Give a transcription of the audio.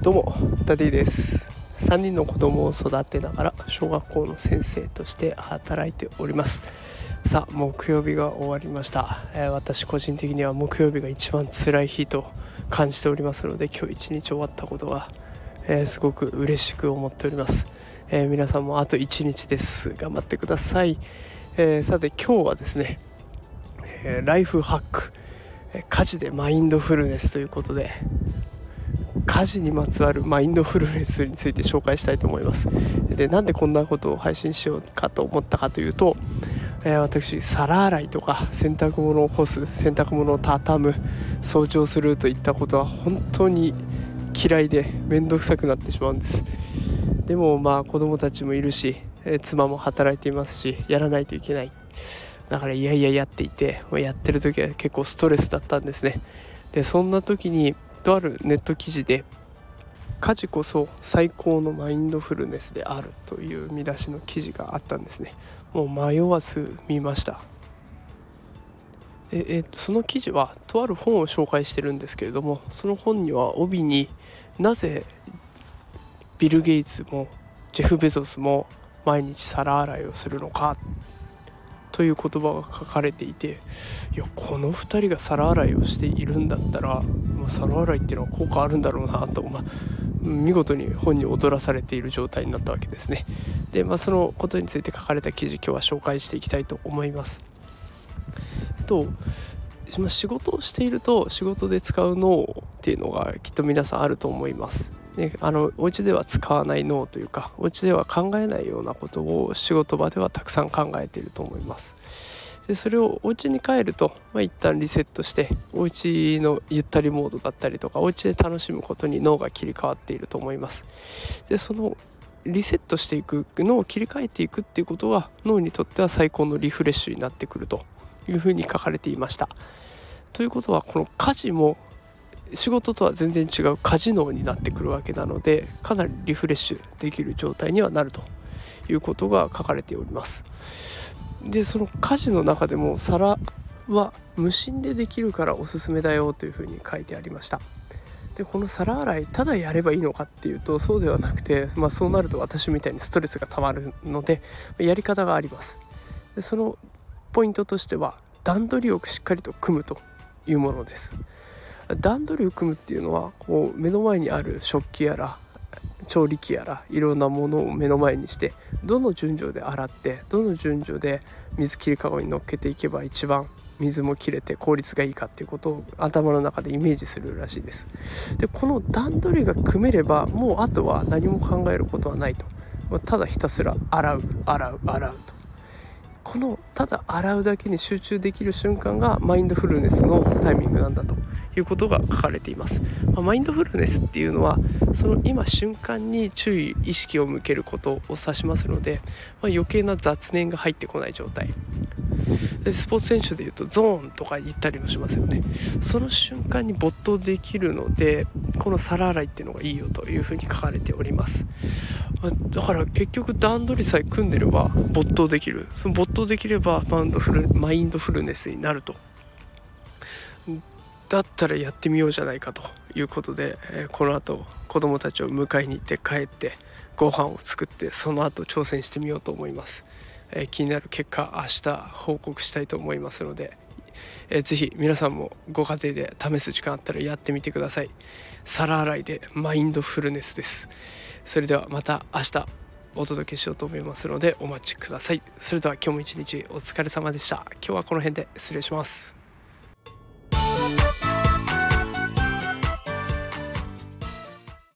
どうもダディです。3人の子供を育てながら小学校の先生として働いております。さあ木曜日が終わりました。私個人的には木曜日が一番辛い日と感じておりますので、今日一日終わったことが、すごく嬉しく思っております。皆さんもあと1日です。頑張ってください。さて今日はですね、ライフハック、家事でマインドフルネスということで、家事にまつわるマインドフルネスについて紹介したいと思います。で、なんでこんなことを配信しようかと思ったかというと、私皿洗いとか洗濯物を干す、洗濯物を畳む、掃除をするといったことは本当に嫌いでめんどくさくなってしまうんです。でもまあ子供たちもいるし、妻も働いていますし、やらないといけない、だからやっていて、やってる時は結構ストレスだったんですね。でそんな時にとあるネット記事で、家事こそ最高のマインドフルネスであるという見出しの記事があったんですね。もう迷わず見ました。で、その記事はとある本を紹介してるんですけれども、その本には帯に、なぜビル・ゲイツもジェフ・ベゾスも毎日皿洗いをするのかという言葉が書かれていて、いやこの2人が皿洗いをしているんだったら、皿洗いっていうのは効果あるんだろうなと、見事に本に踊らされている状態になったわけですね。で、そのことについて書かれた記事、今日は紹介していきたいと思います。仕事をしていると仕事で使う脳っていうのがきっと皆さんあると思います、お家では使わない脳というか、お家では考えないようなことを仕事場ではたくさん考えていると思います。でそれをお家に帰ると、一旦リセットして、お家のゆったりモードだったりとか、お家で楽しむことに脳が切り替わっていると思います。でそのリセットしていく、脳を切り替えていくっていうことが脳にとっては最高のリフレッシュになってくるというふうに書かれていました。ということは、この家事も仕事とは全然違う家事能になってくるわけなので、かなりリフレッシュできる状態にはなるということが書かれております。でその家事の中でも、皿は無心でできるからおすすめだよというふうに書いてありました。でこの皿洗い、ただやればいいのかっていうとそうではなくて、そうなると私みたいにストレスがたまるので、やり方があります。でそのポイントとしては、段取りをしっかりと組むというものです。段取りを組むっていうのは、こう目の前にある食器やら調理器やら、いろんなものを目の前にして、どの順序で洗って、どの順序で水切りかごに乗っけていけば一番水も切れて効率がいいかっていうことを頭の中でイメージするらしいです。でこの段取りが組めれば、もうあとは何も考えることはないと、ただひたすら洗うと、このただ洗うだけに集中できる瞬間がマインドフルネスのタイミングなんだということが書かれています。マインドフルネスっていうのは、その今瞬間に注意意識を向けることを指しますので、余計な雑念が入ってこない状態で、スポーツ選手でいうとゾーンとか言ったりもしますよね。その瞬間に没頭できるので、この皿洗いっていうのがいいよというふうに書かれております。だから結局段取りさえ組んでれば没頭できる、その没頭できればマインドフルネスになると、だったらやってみようじゃないかということで、この後子供たちを迎えに行って帰ってご飯を作って、その後挑戦してみようと思います。気になる結果、明日報告したいと思いますので、ぜひ皆さんもご家庭で試す時間あったらやってみてください。皿洗いでマインドフルネスです。それではまた明日お届けしようと思いますので、お待ちください。それでは今日も一日お疲れ様でした。今日はこの辺で失礼します。